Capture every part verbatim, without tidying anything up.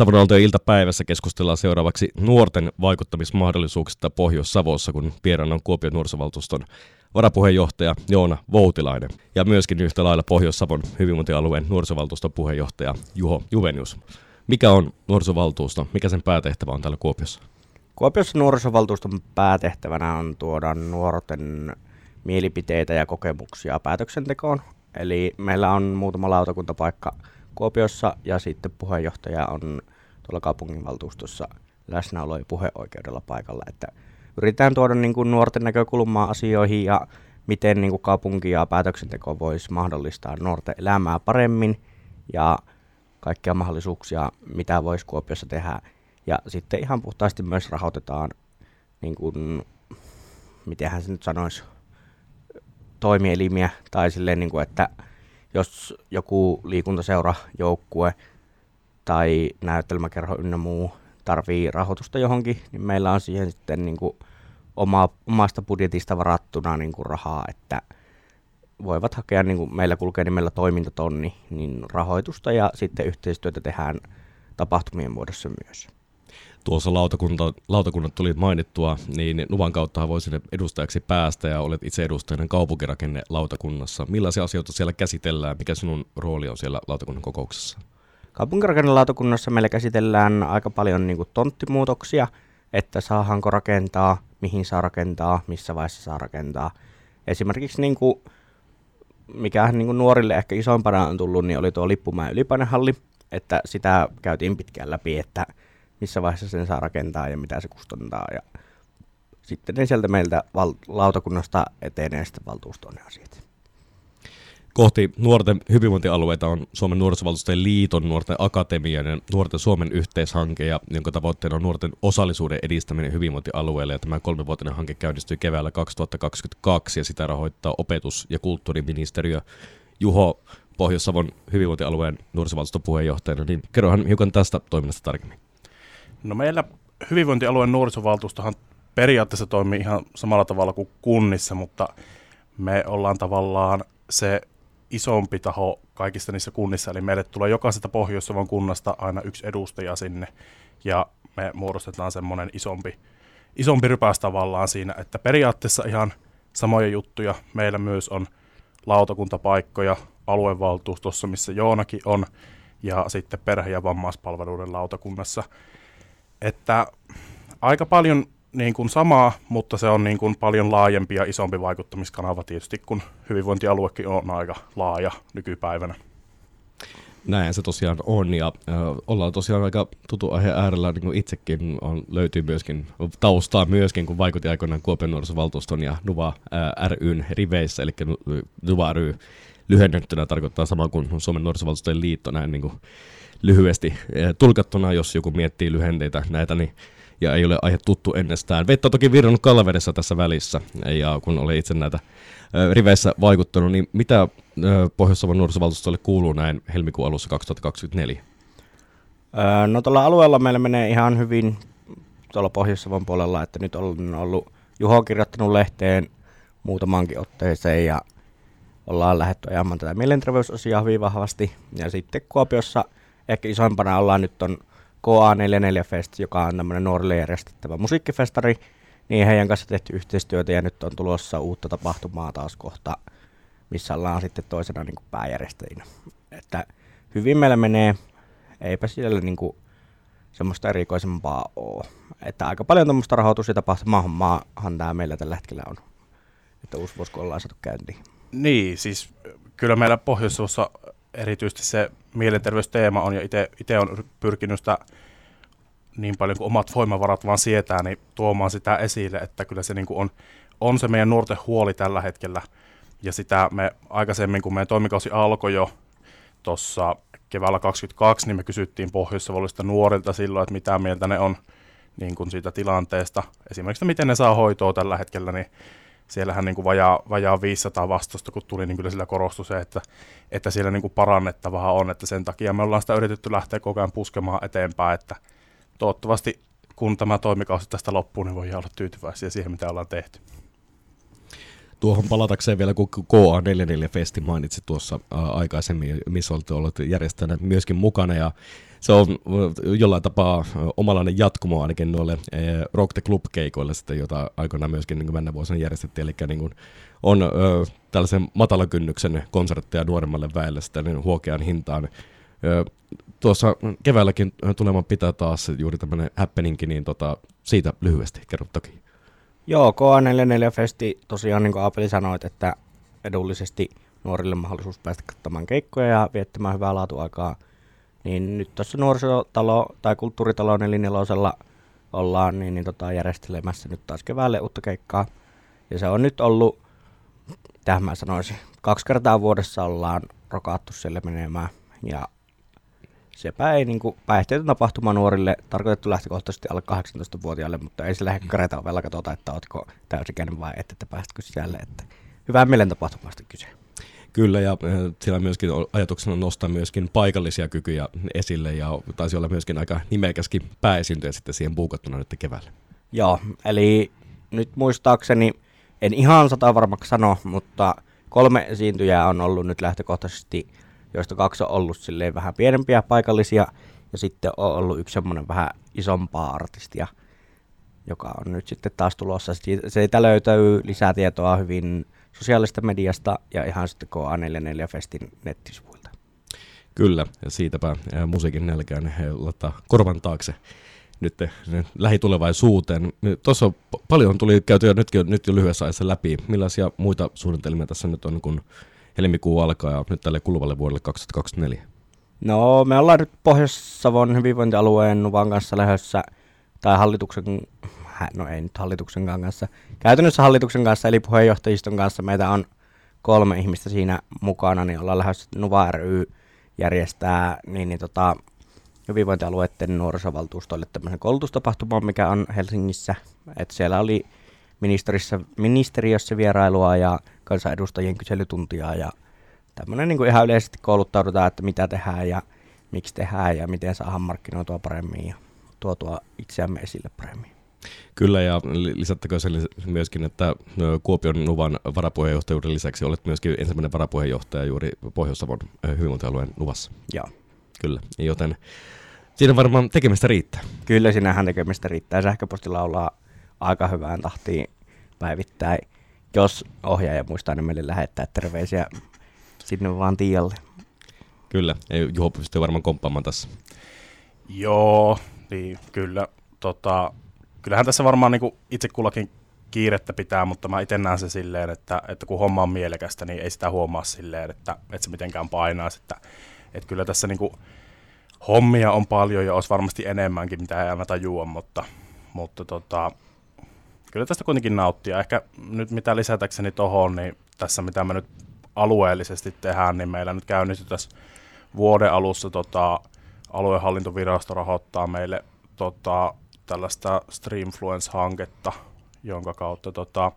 Savonaltojen iltapäivässä keskustellaan seuraavaksi nuorten vaikuttamismahdollisuuksista Pohjois-Savossa, kun vieraana on Kuopion nuorisovaltuuston varapuheenjohtaja Joona Voutilainen ja myöskin yhtä lailla Pohjois-Savon hyvinvointialueen nuorisovaltuuston puheenjohtaja Juho Juvenius. Mikä on nuorisovaltuusto? Mikä sen päätehtävä on täällä Kuopiossa? Kuopiossa nuorisovaltuuston päätehtävänä on tuoda nuorten mielipiteitä ja kokemuksia päätöksentekoon. Eli meillä on muutama lautakuntapaikka Kuopiossa ja sitten puheenjohtaja on tuolla kaupunginvaltuustossa läsnäolo- ja puheoikeudella paikalla. Että yritetään tuoda niin kuin nuorten näkökulmaa asioihin ja miten niin kuin kaupunki ja päätöksenteko voisi mahdollistaa nuorten elämää paremmin ja kaikkia mahdollisuuksia, mitä voisi Kuopiossa tehdä. Ja sitten ihan puhtaasti myös rahoitetaan, niin kuin, mitenhän se nyt sanoisi, toimielimiä tai silleen, niin kuin, että jos joku liikuntaseurajoukkue tai näytelmäkerho ynnä muu tarvii rahoitusta johonkin, niin meillä on siihen sitten niin kuin oma, omasta budjetista varattuna niin kuin rahaa, että voivat hakea, niin kuin meillä kulkee nimellä toimintatonni, niin rahoitusta ja sitten yhteistyötä tehdään tapahtumien muodossa myös. Tuossa lautakunta, lautakunnat tuli mainittua, niin Nuvan kautta voi sinne edustajaksi päästä ja olet itse edustajana kaupunkirakenne lautakunnassa. Millaisia asioita siellä käsitellään? Mikä sinun rooli on siellä lautakunnan kokouksessa? Kaupunkirakenne lautakunnassa meillä käsitellään aika paljon niin kuin tonttimuutoksia, että saahanko rakentaa, mihin saa rakentaa, missä vaiheessa saa rakentaa. Esimerkiksi niin kuin, mikä niin kuin nuorille ehkä isoimpana on tullut, niin oli tuo Lippumäen ylipanehalli, että sitä käytiin pitkään läpi, että missä vaiheessa sen saa rakentaa ja mitä se kustantaa. Ja sitten ne sieltä meiltä val- lautakunnasta etenee sitten valtuustoon ne asiat. Kohti nuorten hyvinvointialueita on Suomen nuorisovaltuustojen liiton, nuorten akatemian ja nuorten Suomen yhteishanke, ja jonka tavoitteena on nuorten osallisuuden edistäminen hyvinvointialueelle. Ja tämä kolmivuotinen hanke käynnistyi keväällä kaksituhattakaksikymmentäkaksi ja sitä rahoittaa opetus- ja kulttuuriministeriö. Juho, Pohjois-Savon hyvinvointialueen nuorisovaltuuston puheenjohtajana, niin kerrohan hiukan tästä toiminnasta tarkemmin. No meillä hyvinvointialueen nuorisovaltuustohan periaatteessa toimii ihan samalla tavalla kuin kunnissa, mutta me ollaan tavallaan se isompi taho kaikista niissä kunnissa, eli meille tulee jokaisesta Pohjois-Savon kunnasta aina yksi edustaja sinne, ja me muodostetaan semmoinen isompi, isompi rypäs tavallaan siinä, että periaatteessa ihan samoja juttuja. Meillä myös on lautakuntapaikkoja aluevaltuustossa, missä Joonakin on, ja sitten perhe- ja vammaispalveluiden lautakunnassa. Että aika paljon niin kuin samaa, mutta se on niin kuin paljon laajempi ja isompi vaikuttamiskanava tietysti, kun hyvinvointialuekin on aika laaja nykypäivänä. Näin se tosiaan on, ja äh, ollaan tosiaan aika tutun aiheen äärellä, niin kuin itsekin on, löytyy myöskin taustaa myöskin, kun vaikutti aikoinaan Kuopion nuorisovaltuuston ja Nuva äh, ry:n riveissä, eli Nuva ry lyhennettynä tarkoittaa samaa kuin Suomen nuorisovaltuustojen liitto, näin niin kuin lyhyesti tulkattuna, jos joku miettii lyhenteitä näitä, niin, ja ei ole aihe tuttu ennestään. Vettä on toki virrannut kalavedessä tässä välissä, ja kun olen itse näitä ö, riveissä vaikuttanut, niin mitä Pohjois-Savon nuorisovaltuustolle kuuluu näin helmikuun alussa kaksituhattakaksikymmentäneljä? Öö, no tuolla alueella meillä menee ihan hyvin tuolla Pohjois-Savon puolella, että nyt on ollut Juho kirjoittanut lehteen muutamaankin otteeseen, ja ollaan lähdetty ajamaan tätä mielenterveysasiaa hyvin vahvasti, ja sitten Kuopiossa ehkä isoimpana ollaan nyt on K A neljäkymmentäneljä Fest, joka on tämmöinen nuorille järjestettävä musiikkifestari, niin heidän kanssa tehty yhteistyötä ja nyt on tulossa uutta tapahtumaa taas kohta, missä ollaan sitten toisena niin kuin pääjärjestäjinä. Että hyvin meillä menee, eipä siellä niin kuin semmoista erikoisempaa ole. Että aika paljon tämmöistä rahoitus- ja tapahtumahommahan tämä meillä tällä hetkellä on, että uusi vuosi kun ollaan saatu käyntiin. Niin, siis kyllä meillä Pohjois-Savossa erityisesti se mielenterveysteema on, ja itse olen pyrkinyt sitä niin paljon kuin omat voimavarat vaan sietää, niin tuomaan sitä esille, että kyllä se niin kuin on, on se meidän nuorten huoli tällä hetkellä. Ja sitä me aikaisemmin, kun meidän toimikausi alkoi jo tuossa keväällä kaksikymmentäkaksi, niin me kysyttiin Pohjois-Savolista nuorilta silloin, että mitä mieltä ne on niin kuin siitä tilanteesta. Esimerkiksi miten ne saa hoitoa tällä hetkellä, niin siellähän niin kuin vajaa, vajaa viisisataa vastausta, kun tuli, niin kyllä sillä korostui se, että, että siellä niin kuin parannettavaa on. Että sen takia me ollaan sitä yritetty lähteä koko ajan puskemaan eteenpäin, että toivottavasti kun tämä toimikausi tästä loppuu, niin voidaan olla tyytyväisiä siihen, mitä ollaan tehty. Tuohon palatakseen vielä, kun K A neljäkymmentäneljä Festi mainitsi tuossa aikaisemmin, missä olette olleet järjestäneet myöskin mukana, ja se on jollain tapaa omalainen jatkumo ainakin noille Rock the Club-keikoille, sitten, jota aikoinaan myöskin niin mennä vuosina järjestettiin, eli niin kuin on ö, tällaisen matalakynnyksen konsertteja nuoremmalle väelle sitten niin huokean hintaan. Ö, tuossa keväälläkin tulemaan pitää taas juuri tämmöinen happeningkin, niin tota, siitä lyhyesti kerro toki. Joo, K A neljäkymmentäneljä Festi tosiaan, niin kuin Aapeli sanoit, että edullisesti nuorille mahdollisuus päästä katsomaan keikkoja ja viettämään hyvää laatuaikaa. Niin nyt tässä nuorisotalo tai kulttuuritalo neljäkymmentäneljä ollaan niin, niin tota, järjestelemässä nyt taas keväälle uutta keikkaa. Ja se on nyt ollut, tähän mä sanoisin, kaksi kertaa vuodessa ollaan rokaattu siellä menemään. Ja sepä ei niin kuin, päihteetön tapahtuma nuorille tarkoitettu lähtökohtaisesti alle kahdeksantoistavuotiaille, mutta ei sillä lähdekäreitä ovella katsota, että ootko täysikäinen vai että, että päästkö sisälle. Että hyvää mielen tapahtumasta kyse. Kyllä, ja siellä myöskin ajatuksena nostaa myöskin paikallisia kykyjä esille, ja taisi olla myöskin aika nimekäskin pääesiintyjä sitten siihen buukattuna nyt keväällä. Joo, eli nyt muistaakseni, en ihan sata varmaksi sano, mutta kolme esiintyjää on ollut nyt lähtökohtaisesti, joista kaksi on ollut silleen vähän pienempiä paikallisia, ja sitten on ollut yksi semmoinen vähän isompaa artistia, joka on nyt sitten taas tulossa. Siitä löytyy lisätietoa hyvin sosiaalista mediasta ja ihan sitten K A neljäkymmentäneljä Festin nettisivuilta. Kyllä, ja siitäpä musiikin nälkään laittaa korvan taakse nyt lähitulevaisuuteen. Tuossa paljon tuli käyty jo nyt, nyt jo lyhyessä ajassa läpi. Millaisia muita suunnitelmia tässä nyt on, kun helmikuu alkaa ja nyt tälle kuluvalle vuodelle kaksituhattakaksikymmentäneljä? No, me ollaan nyt Pohjois-Savon hyvinvointialueen Nuvan kanssa lähdössä, tai hallituksen No ei nyt hallituksenkaan kanssa. Käytännössä hallituksen kanssa, eli puheenjohtajiston kanssa, meitä on kolme ihmistä siinä mukana, niin ollaan lähdössä Nuva ry järjestää niin, niin tota, hyvinvointialueiden nuorisovaltuustoille tämmöisen koulutustapahtuman, mikä on Helsingissä. Et siellä oli ministeriössä, ministeriössä vierailua ja kansanedustajien kyselytuntia ja tämmöinen niin kuin ihan yleisesti kouluttaudutaan, että mitä tehdään ja miksi tehdään ja miten saadaan markkinoitua paremmin ja tuotua itseämme esille paremmin. Kyllä, ja lisättäkö sen myöskin, että Kuopion Nuvan varapuheenjohtajuuden lisäksi olet myöskin ensimmäinen varapuheenjohtaja juuri Pohjois-Savon hyvinvointialueen Nuvassa. Joo. Kyllä, joten siinä varmaan tekemistä riittää. Kyllä, sinähän tekemistä riittää. Sähköpostilla ollaan aika hyvään tahtiin päivittäin. Jos ohjaaja muistaa, niin meille lähettää terveisiä sinne vaan Tiialle. Kyllä, Juho pystyy varmaan komppaamaan tässä. Joo, niin kyllä, tota... Kyllähän tässä varmaan niin kuin itse kullakin kiirettä pitää, mutta mä itse näen sen silleen, että, että kun homma on mielekästä, niin ei sitä huomaa silleen, että, että se mitenkään painaisi. Että, että kyllä tässä niin kuin hommia on paljon ja olisi varmasti enemmänkin, mitä ei aina tajua, mutta, mutta tota, kyllä tästä kuitenkin nauttia. Ehkä nyt mitä lisätäkseni tohon, niin tässä mitä me nyt alueellisesti tehdään, niin meillä nyt käynnistyy tässä vuoden alussa tota, aluehallintovirasto rahoittaa meille tota, tällaista StreamFluence-hanketta, jonka kautta tota,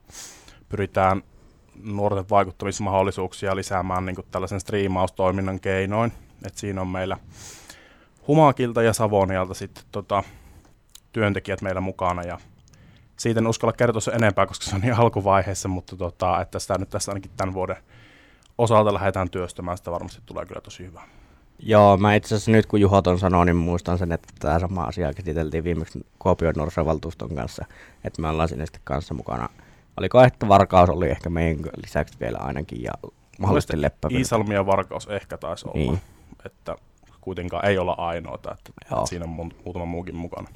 pyritään nuorten vaikuttamismahdollisuuksia lisäämään niin kuin tällaisen striimaustoiminnan keinoin. Et siinä on meillä Humakilta ja Savonialta sitten, tota, työntekijät meillä mukana. Ja siitä en uskalla kertoa sen enempää, koska se on niin alkuvaiheessa, mutta tota, että sitä nyt tässä ainakin tämän vuoden osalta lähdetään työstämään. Sitä varmasti tulee kyllä tosi hyvää. Joo, mä itse asiassa nyt kun Juho ton sanoo, niin muistan sen, että tämä sama asia käsiteltiin viimeksi Kuopion nuorisovaltuuston kanssa, että me ollaan sinne sitten kanssa mukana. Oliko, että Varkaus oli ehkä meidän lisäksi vielä ainakin ja mahdollisesti Leppä. Iisalmi ja Varkaus ehkä taisi olla, niin. Että kuitenkaan ei olla ainoita, että, että siinä on muutama muukin mukana.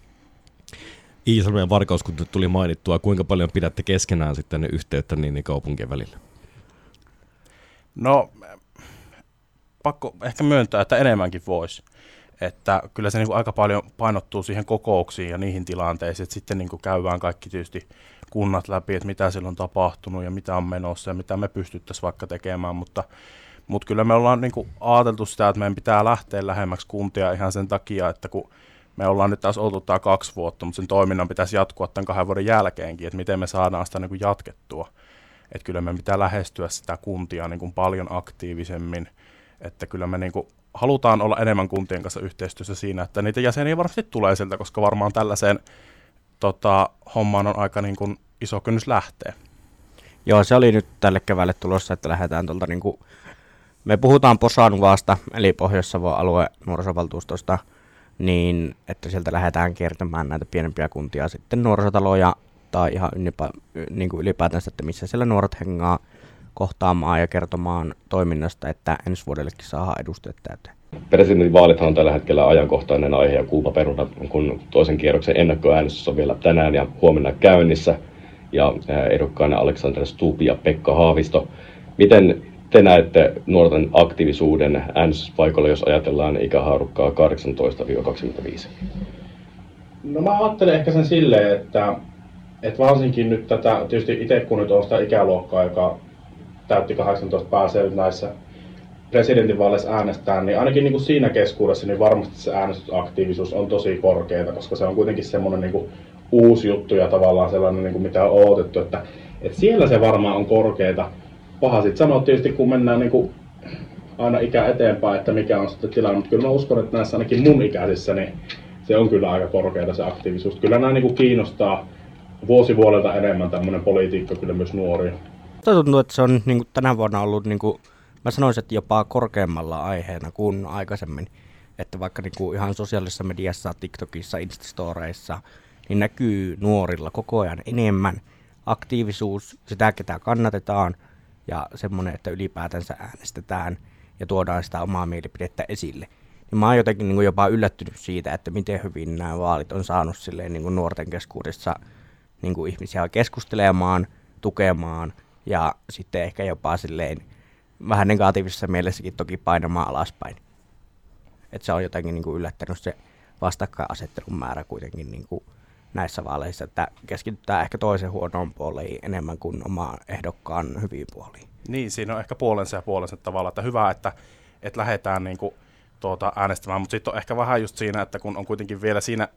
Iisalmi ja Varkaus, kun tuli mainittua, kuinka paljon pidätte keskenään sitten yhteyttä niin kaupunkien välillä? No... Pakko ehkä myöntää, että enemmänkin voisi. Että kyllä se niin kuin aika paljon painottuu siihen kokouksiin ja niihin tilanteisiin, että sitten niin kuin käydään kaikki tietysti kunnat läpi, että mitä siellä on tapahtunut ja mitä on menossa ja mitä me pystyttäisiin vaikka tekemään, mutta, mutta kyllä me ollaan niin kuin ajateltu sitä, että meidän pitää lähteä lähemmäksi kuntia ihan sen takia, että kun me ollaan nyt taas oltu tämä kaksi vuotta, mutta sen toiminnan pitäisi jatkua tämän kahden vuoden jälkeenkin, että miten me saadaan sitä niin kuin jatkettua. Että kyllä meidän pitää lähestyä sitä kuntia niin kuin paljon aktiivisemmin. Että kyllä me niinku halutaan olla enemmän kuntien kanssa yhteistyössä siinä, että niitä jäseniä varmasti tulee sieltä, koska varmaan tällaiseen tota, hommaan on aika niinku iso kynnys lähteä. Joo, se oli nyt tälle keväälle tulossa, että lähdetään tuolta, niinku, me puhutaan Posanuvasta, eli Pohjois-Savon alue nuorisovaltuustosta, niin että sieltä lähdetään kiertämään näitä pienempiä kuntia, sitten nuorisotaloja tai ihan ylipä, niin kuin ylipäätänsä, että missä siellä nuoret hengaa kohtaamaan ja kertomaan toiminnasta, että ensi vuodellekin saadaan edustajat täyteen. Presidentinvaalithan on tällä hetkellä ajankohtainen aihe ja kuuma peruna, kun toisen kierroksen ennakkoäänestys on vielä tänään ja huomenna käynnissä, ja ehdokkaina Alexander Stubb ja Pekka Haavisto. Miten te näette nuorten aktiivisuuden äänestyspaikalla, jos ajatellaan ikähaarukkaa kahdeksantoista kaksikymmentäviisi? No mä ajattelen ehkä sen silleen, että, että varsinkin nyt tätä, tietysti itse kun nyt on sitä ikäluokkaa, joka täytti kahdeksantoista pääsee nyt näissä presidentinvaaleissa äänestään, niin ainakin niin kuin siinä keskuudessa niin varmasti se äänestysaktiivisuus on tosi korkeata, koska se on kuitenkin semmoinen niin kuin uusi juttu ja tavallaan sellainen, niin kuin mitä on odotettu, että, että siellä se varmaan on korkeata. Paha sitten sanoa tietysti, kun mennään niin kuin aina ikä eteenpäin, että mikä on sitten tilanne, mutta kyllä mä uskon, että näissä ainakin mun ikäisissä niin se on kyllä aika korkeata se aktiivisuus. Kyllä nämä niin kuin kiinnostaa vuosi vuodelta enemmän tämmöinen politiikka kyllä myös nuoria. Tuntuu, että se on niin kuin tänä vuonna ollut, niin kuin, mä sanoisin, että jopa korkeammalla aiheena kuin aikaisemmin, että vaikka niin kuin ihan sosiaalisessa mediassa, TikTokissa, Instastoreissa, niin näkyy nuorilla koko ajan enemmän aktiivisuus, sitä ketä kannatetaan ja semmoinen, että ylipäätänsä äänestetään ja tuodaan sitä omaa mielipidettä esille. Ja mä oon jotenkin niin kuin jopa yllättynyt siitä, että miten hyvin nämä vaalit on saanut silleen, niin kuin nuorten keskuudessa niin kuin ihmisiä keskustelemaan, tukemaan ja sitten ehkä jopa silleen vähän negatiivisessa mielessäkin toki painamaan alaspäin. Että se on jotenkin niin kuin yllättänyt se vastakkainasettelun määrä kuitenkin niin kuin näissä vaaleissa, että keskitytään ehkä toisen huonoon puoliin enemmän kuin omaan ehdokkaan hyviin puoliin. Niin, siinä on ehkä puolensa ja puolensa tavalla, että hyvä, että, että lähdetään niin kuin, tuota, äänestämään, mutta sitten on ehkä vähän just siinä, että kun on kuitenkin vielä siinä,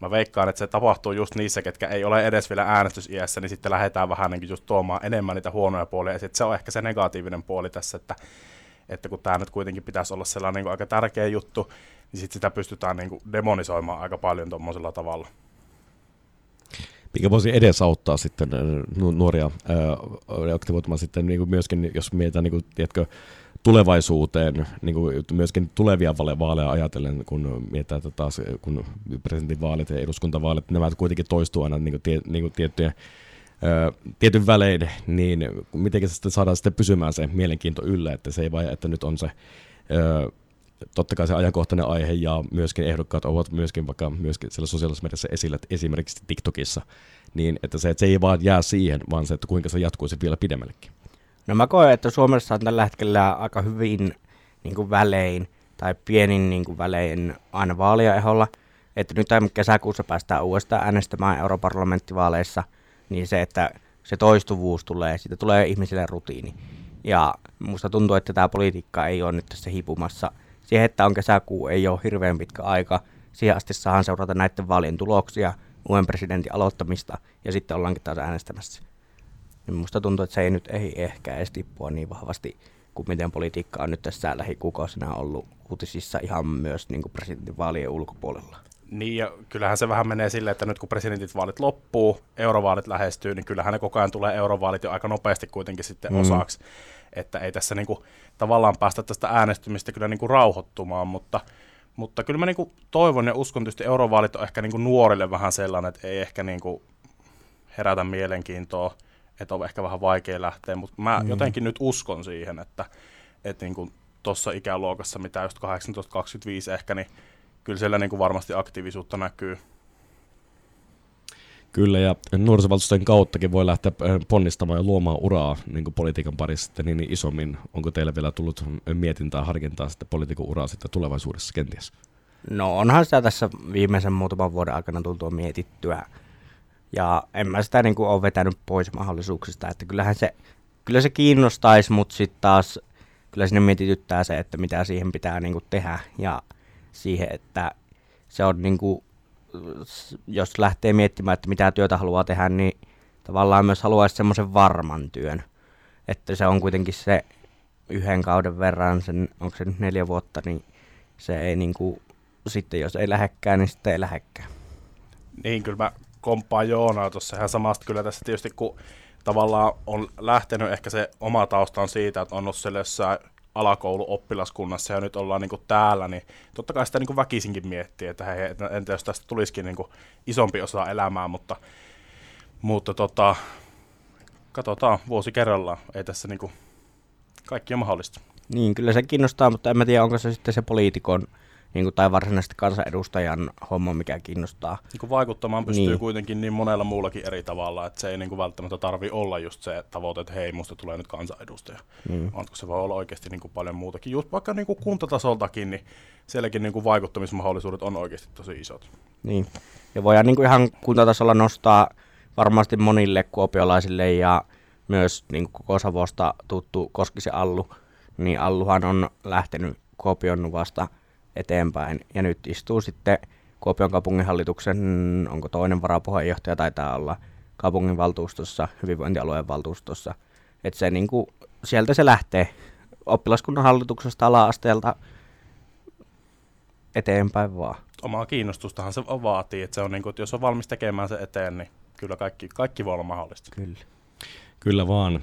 mä veikkaan, että se tapahtuu just niissä, ketkä ei ole edes vielä äänestysiässä, niin sitten lähdetään vähän niin kuin just tuomaan enemmän niitä huonoja puolia, ja sitten se on ehkä se negatiivinen puoli tässä, että, että kun tämä nyt kuitenkin pitäisi olla sellainen niin kuin aika tärkeä juttu, niin sitten sitä pystytään niin kuin demonisoimaan aika paljon tuommoisella tavalla. Mikä voisi edesauttaa sitten nuoria ää, aktivoitumaan sitten niin kuin myöskin, jos mietitään niin kuin, tiedätkö, tulevaisuuteen, niin kuin myöskin tulevia vaaleja ajatellen, kun mietitään, että taas kun presidentinvaalit ja eduskuntavaalit, nämä kuitenkin toistuu aina niin kuin tie, niin kuin tiettyjä, ää, tietyn välein, niin miten se sitten saadaan sitten pysymään se mielenkiinto yllä, että se ei vain, että nyt on se... Ää, totta kai se ajankohtainen aihe ja myöskin ehdokkaat ovat myöskin vaikka myöskin siellä sosiaalisessa mediassa esillä, että esimerkiksi TikTokissa, niin että se, että se ei vaan jää siihen, vaan se, että kuinka se jatkuisi vielä pidemmällekin. No mä koen, että Suomessa on tällä hetkellä aika hyvin niin kuin välein tai pienin niin kuin välein aina vaalia eholla, että nyt kesäkuussa päästään uudestaan äänestämään europarlamenttivaaleissa, niin se, että se toistuvuus tulee, siitä tulee ihmisille rutiini. Ja musta tuntuu, että tämä politiikka ei ole nyt tässä hipumassa. Siihen, että on kesäkuu, ei ole hirveän pitkä aika. Siihen asti saadaan seurata näiden vaalien tuloksia, uuden presidentin aloittamista ja sitten ollaankin taas äänestämässä. Niin musta tuntuu, että se ei nyt ei ehkä edes tippua niin vahvasti kuin miten politiikka on nyt tässä lähikuukausina ollut uutisissa ihan myös niin kuin presidentinvaalien ulkopuolella. Niin ja kyllähän se vähän menee silleen, että nyt kun presidentinvaalit loppuu, eurovaalit lähestyy, niin kyllähän ne koko ajan tulee eurovaalit jo aika nopeasti kuitenkin sitten mm. osaksi. Että ei tässä niinku tavallaan päästä tästä äänestymistä kyllä niinku rauhoittumaan, mutta, mutta kyllä mä niinku toivon ja uskon, tietysti eurovaalit on ehkä niinku nuorille vähän sellainen, että ei ehkä niinku herätä mielenkiintoa, että on ehkä vähän vaikea lähteä, mutta mä mm. jotenkin nyt uskon siihen, että et niinku tuossa ikäluokassa, mitä just kahdeksantoista kaksikymmentäviisi ehkä, niin kyllä siellä niinku varmasti aktiivisuutta näkyy. Kyllä, ja nuorisovaltuustojen kauttakin voi lähteä ponnistamaan ja luomaan uraa niin politiikan parissa niin isommin. Onko teillä vielä tullut mietintää, harkintaa sitten politiikan uraa sitten tulevaisuudessa kenties? No onhan sitä tässä viimeisen muutaman vuoden aikana tultua mietittyä. Ja en mä sitä niin kuin ole vetänyt pois mahdollisuuksista, että kyllähän se, kyllä se kiinnostaisi, mutta sitten taas kyllä sinne mietityttää se, että mitä siihen pitää niin kuin tehdä ja siihen, että se on niin kuin jos lähtee miettimään, että mitä työtä haluaa tehdä, niin tavallaan myös haluaisi semmoisen varman työn. Että se on kuitenkin se yhden kauden verran, sen, onko se nyt neljä vuotta, niin se ei niinku, sitten jos ei lähdekään, niin sitten ei lähdekään. Niin, kyllä mä komppaan Joonaa tuossa ihan samasta. Kyllä tässä tietysti, kun tavallaan on lähtenyt ehkä se oma tausta on siitä, että on ollut siellä jossain alakouluoppilaskunnassa ja nyt ollaan niin kuin täällä, niin totta kai sitä niin kuin väkisinkin miettii, että hei, entä jos tästä tulisikin niin kuin isompi osa elämää, mutta, mutta tota, katsotaan vuosi kerrallaan, ei tässä niin kuin kaikki on mahdollista. Niin, kyllä se kiinnostaa, mutta en mä tiedä, onko se sitten se poliitikon niin kuin, tai varsinaisesti kansanedustajan homma, mikä kiinnostaa. Niin kuin vaikuttamaan pystyy niin. kuitenkin niin monella muullakin eri tavalla, että se ei niin kuin välttämättä tarvitse olla just se tavoite, että hei, musta tulee nyt kansanedustaja. Mm. Onko se voi olla oikeasti niin kuin paljon muutakin. Just vaikka niin kuin kuntatasoltakin, niin sielläkin niin kuin vaikuttamismahdollisuudet on oikeasti tosi isot. Niin, ja voidaan niin kuin ihan kuntatasolla nostaa varmasti monille kuopiolaisille ja myös niin kuin koko Savosta tuttu Koskisen Allu, niin Alluhan on lähtenyt Kuopion Nuvasta eteenpäin ja nyt istuu sitten Kuopion kaupunginhallituksen, onko toinen varapuheenjohtaja, taitaa olla kaupunginvaltuustossa, hyvinvointialueen valtuustossa. Että se niin kuin, sieltä se lähtee oppilaskunnan hallituksesta ala-asteelta eteenpäin vaan. Omaa kiinnostustahan se vaatii, että, se on niin kuin, että jos on valmis tekemään se eteen, niin kyllä kaikki, kaikki voi olla mahdollista. Kyllä. Kyllä vaan.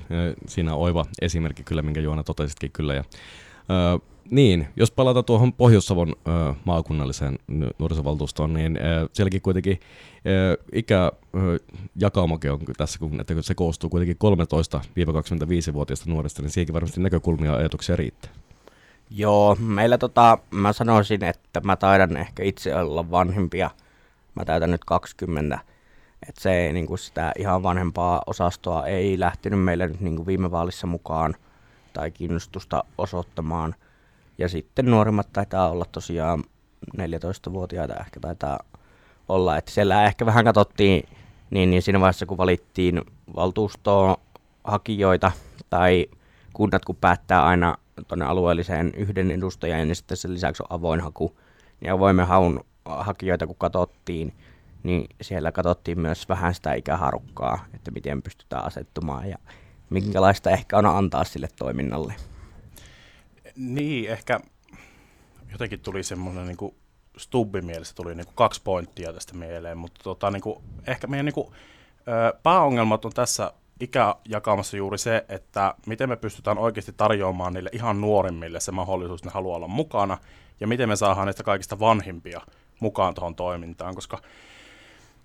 Siinä on oiva esimerkki kyllä, minkä Joona totesitkin kyllä. Ja, ö, niin, jos palataan tuohon Pohjois-Savon ö, maakunnalliseen nuorisovaltuustoon, niin ö, sielläkin kuitenkin ikäjakaumakin on tässä, kun, että kun se koostuu kuitenkin kolmetoista kaksikymmentäviisi-vuotiaista nuorista, niin siihenkin varmasti näkökulmia ja ajatuksia riittää. Joo, meillä tota, mä sanoisin, että mä taidan ehkä itse olla vanhempia. Mä täytän nyt kaksikymmentä. Että se niin kuin sitä ihan vanhempaa osastoa ei lähtenyt meillä nyt niin kuin viime vaalissa mukaan tai kiinnostusta osoittamaan. Ja sitten nuorimmat taitaa olla tosiaan neljätoistavuotiaita ehkä taitaa olla. Että siellä ehkä vähän katsottiin niin, niin siinä vaiheessa, kun valittiin valtuustoon hakijoita tai kunnat, kun päättää aina tuonne alueelliseen yhden edustajan, niin sitten sen lisäksi on avoin haku. Ja avoimen haun hakijoita, kun katsottiin, niin siellä katsottiin myös vähän sitä ikäharukkaa, että miten pystytään asettumaan ja minkälaista ehkä on antaa sille toiminnalle. Niin, ehkä jotenkin tuli semmoinen niin kuin Stubbin mielessä tuli niin kuin kaksi pointtia tästä mieleen, mutta tota, niin kuin, ehkä meidän niin kuin, pääongelmat on tässä ikäjakaumassa juuri se, että miten me pystytään oikeasti tarjoamaan niille ihan nuorimmille se mahdollisuus, että ne haluaa olla mukana, ja miten me saadaan niistä kaikista vanhimpia mukaan tuohon toimintaan, koska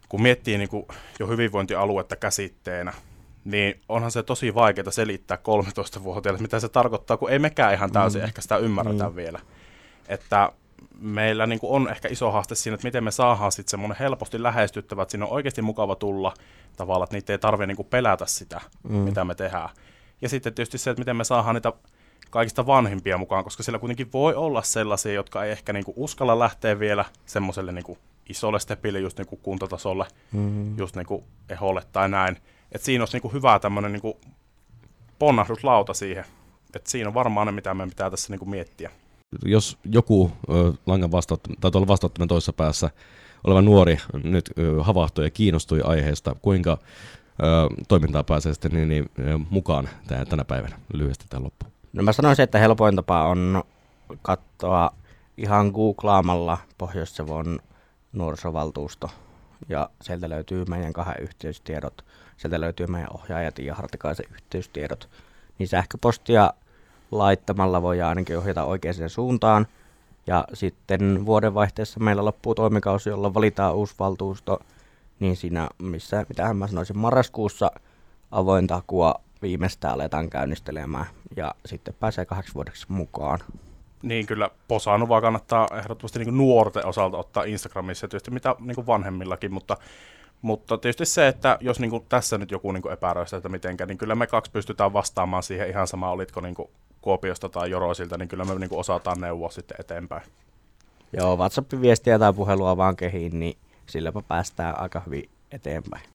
kun miettii niin kuin jo hyvinvointialuetta käsitteenä, niin onhan se tosi vaikeaa selittää kolmetoistavuotiaille, mitä se tarkoittaa, kun ei mekään ihan täysin mm. ehkä sitä ymmärretä mm. vielä. Että meillä niin kuin on ehkä iso haaste siinä, että miten me saadaan sitten semmoinen helposti lähestyttävä, että siinä on oikeasti mukava tulla tavallaan, että niitä ei tarvitse niin kuin pelätä sitä, mm. mitä me tehdään. Ja sitten tietysti se, että miten me saadaan niitä kaikista vanhimpia mukaan, koska siellä kuitenkin voi olla sellaisia, jotka ei ehkä niin kuin uskalla lähteä vielä semmoiselle niin kuin isolle stepille, just niin kuin kuntatasolle, mm-hmm. just niin kuin eholle tai näin. Et siinä olisi niin kuin hyvä tämmöinen niin kuin ponnahduslauta siihen. Et siinä on varmaan ne, mitä meidän pitää tässä niin kuin miettiä. Jos joku ö, langan vastauttaminen, tai tuolla vastauttaminen toisessa päässä oleva nuori nyt ö, havahtui ja kiinnostui aiheesta, kuinka ö, toimintaa pääsee sitten niin, niin, mukaan tämän, tänä päivänä lyhyesti tämän loppuun? No mä sanoisin, että helpoin tapa on katsoa ihan googlaamalla Pohjois-Savon nuorisovaltuusto. Ja sieltä löytyy meidän kahden yhteystiedot. Sieltä löytyy meidän ohjaajat ja Hartikaisen yhteystiedot. Niin sähköpostia laittamalla voidaan ainakin ohjata oikeaan suuntaan. Ja sitten vuodenvaihteessa meillä loppuu toimikausi, jolla valitaan uusi valtuusto. Niin siinä, missä, mitähän mä sanoisin, marraskuussa avointa hakua viimeistään aletaan käynnistelemään ja sitten pääsee kahdeksi vuodeksi mukaan. Niin kyllä, Posa Nuvaa kannattaa ehdottomasti niin kuin nuorten osalta ottaa Instagramissa, tietysti mitä niin kuin vanhemmillakin, mutta, mutta tietysti se, että jos niin kuin tässä nyt joku niin kuin epäröi sitä, että mitenkä, niin kyllä me kaksi pystytään vastaamaan siihen ihan sama, olitko niin kuin Kuopiosta tai Joroisilta, niin kyllä me niin kuin osataan neuvoa sitten eteenpäin. Joo, WhatsApp-viestiä tai puhelua vaan kehiin, niin silläpä päästään aika hyvin eteenpäin.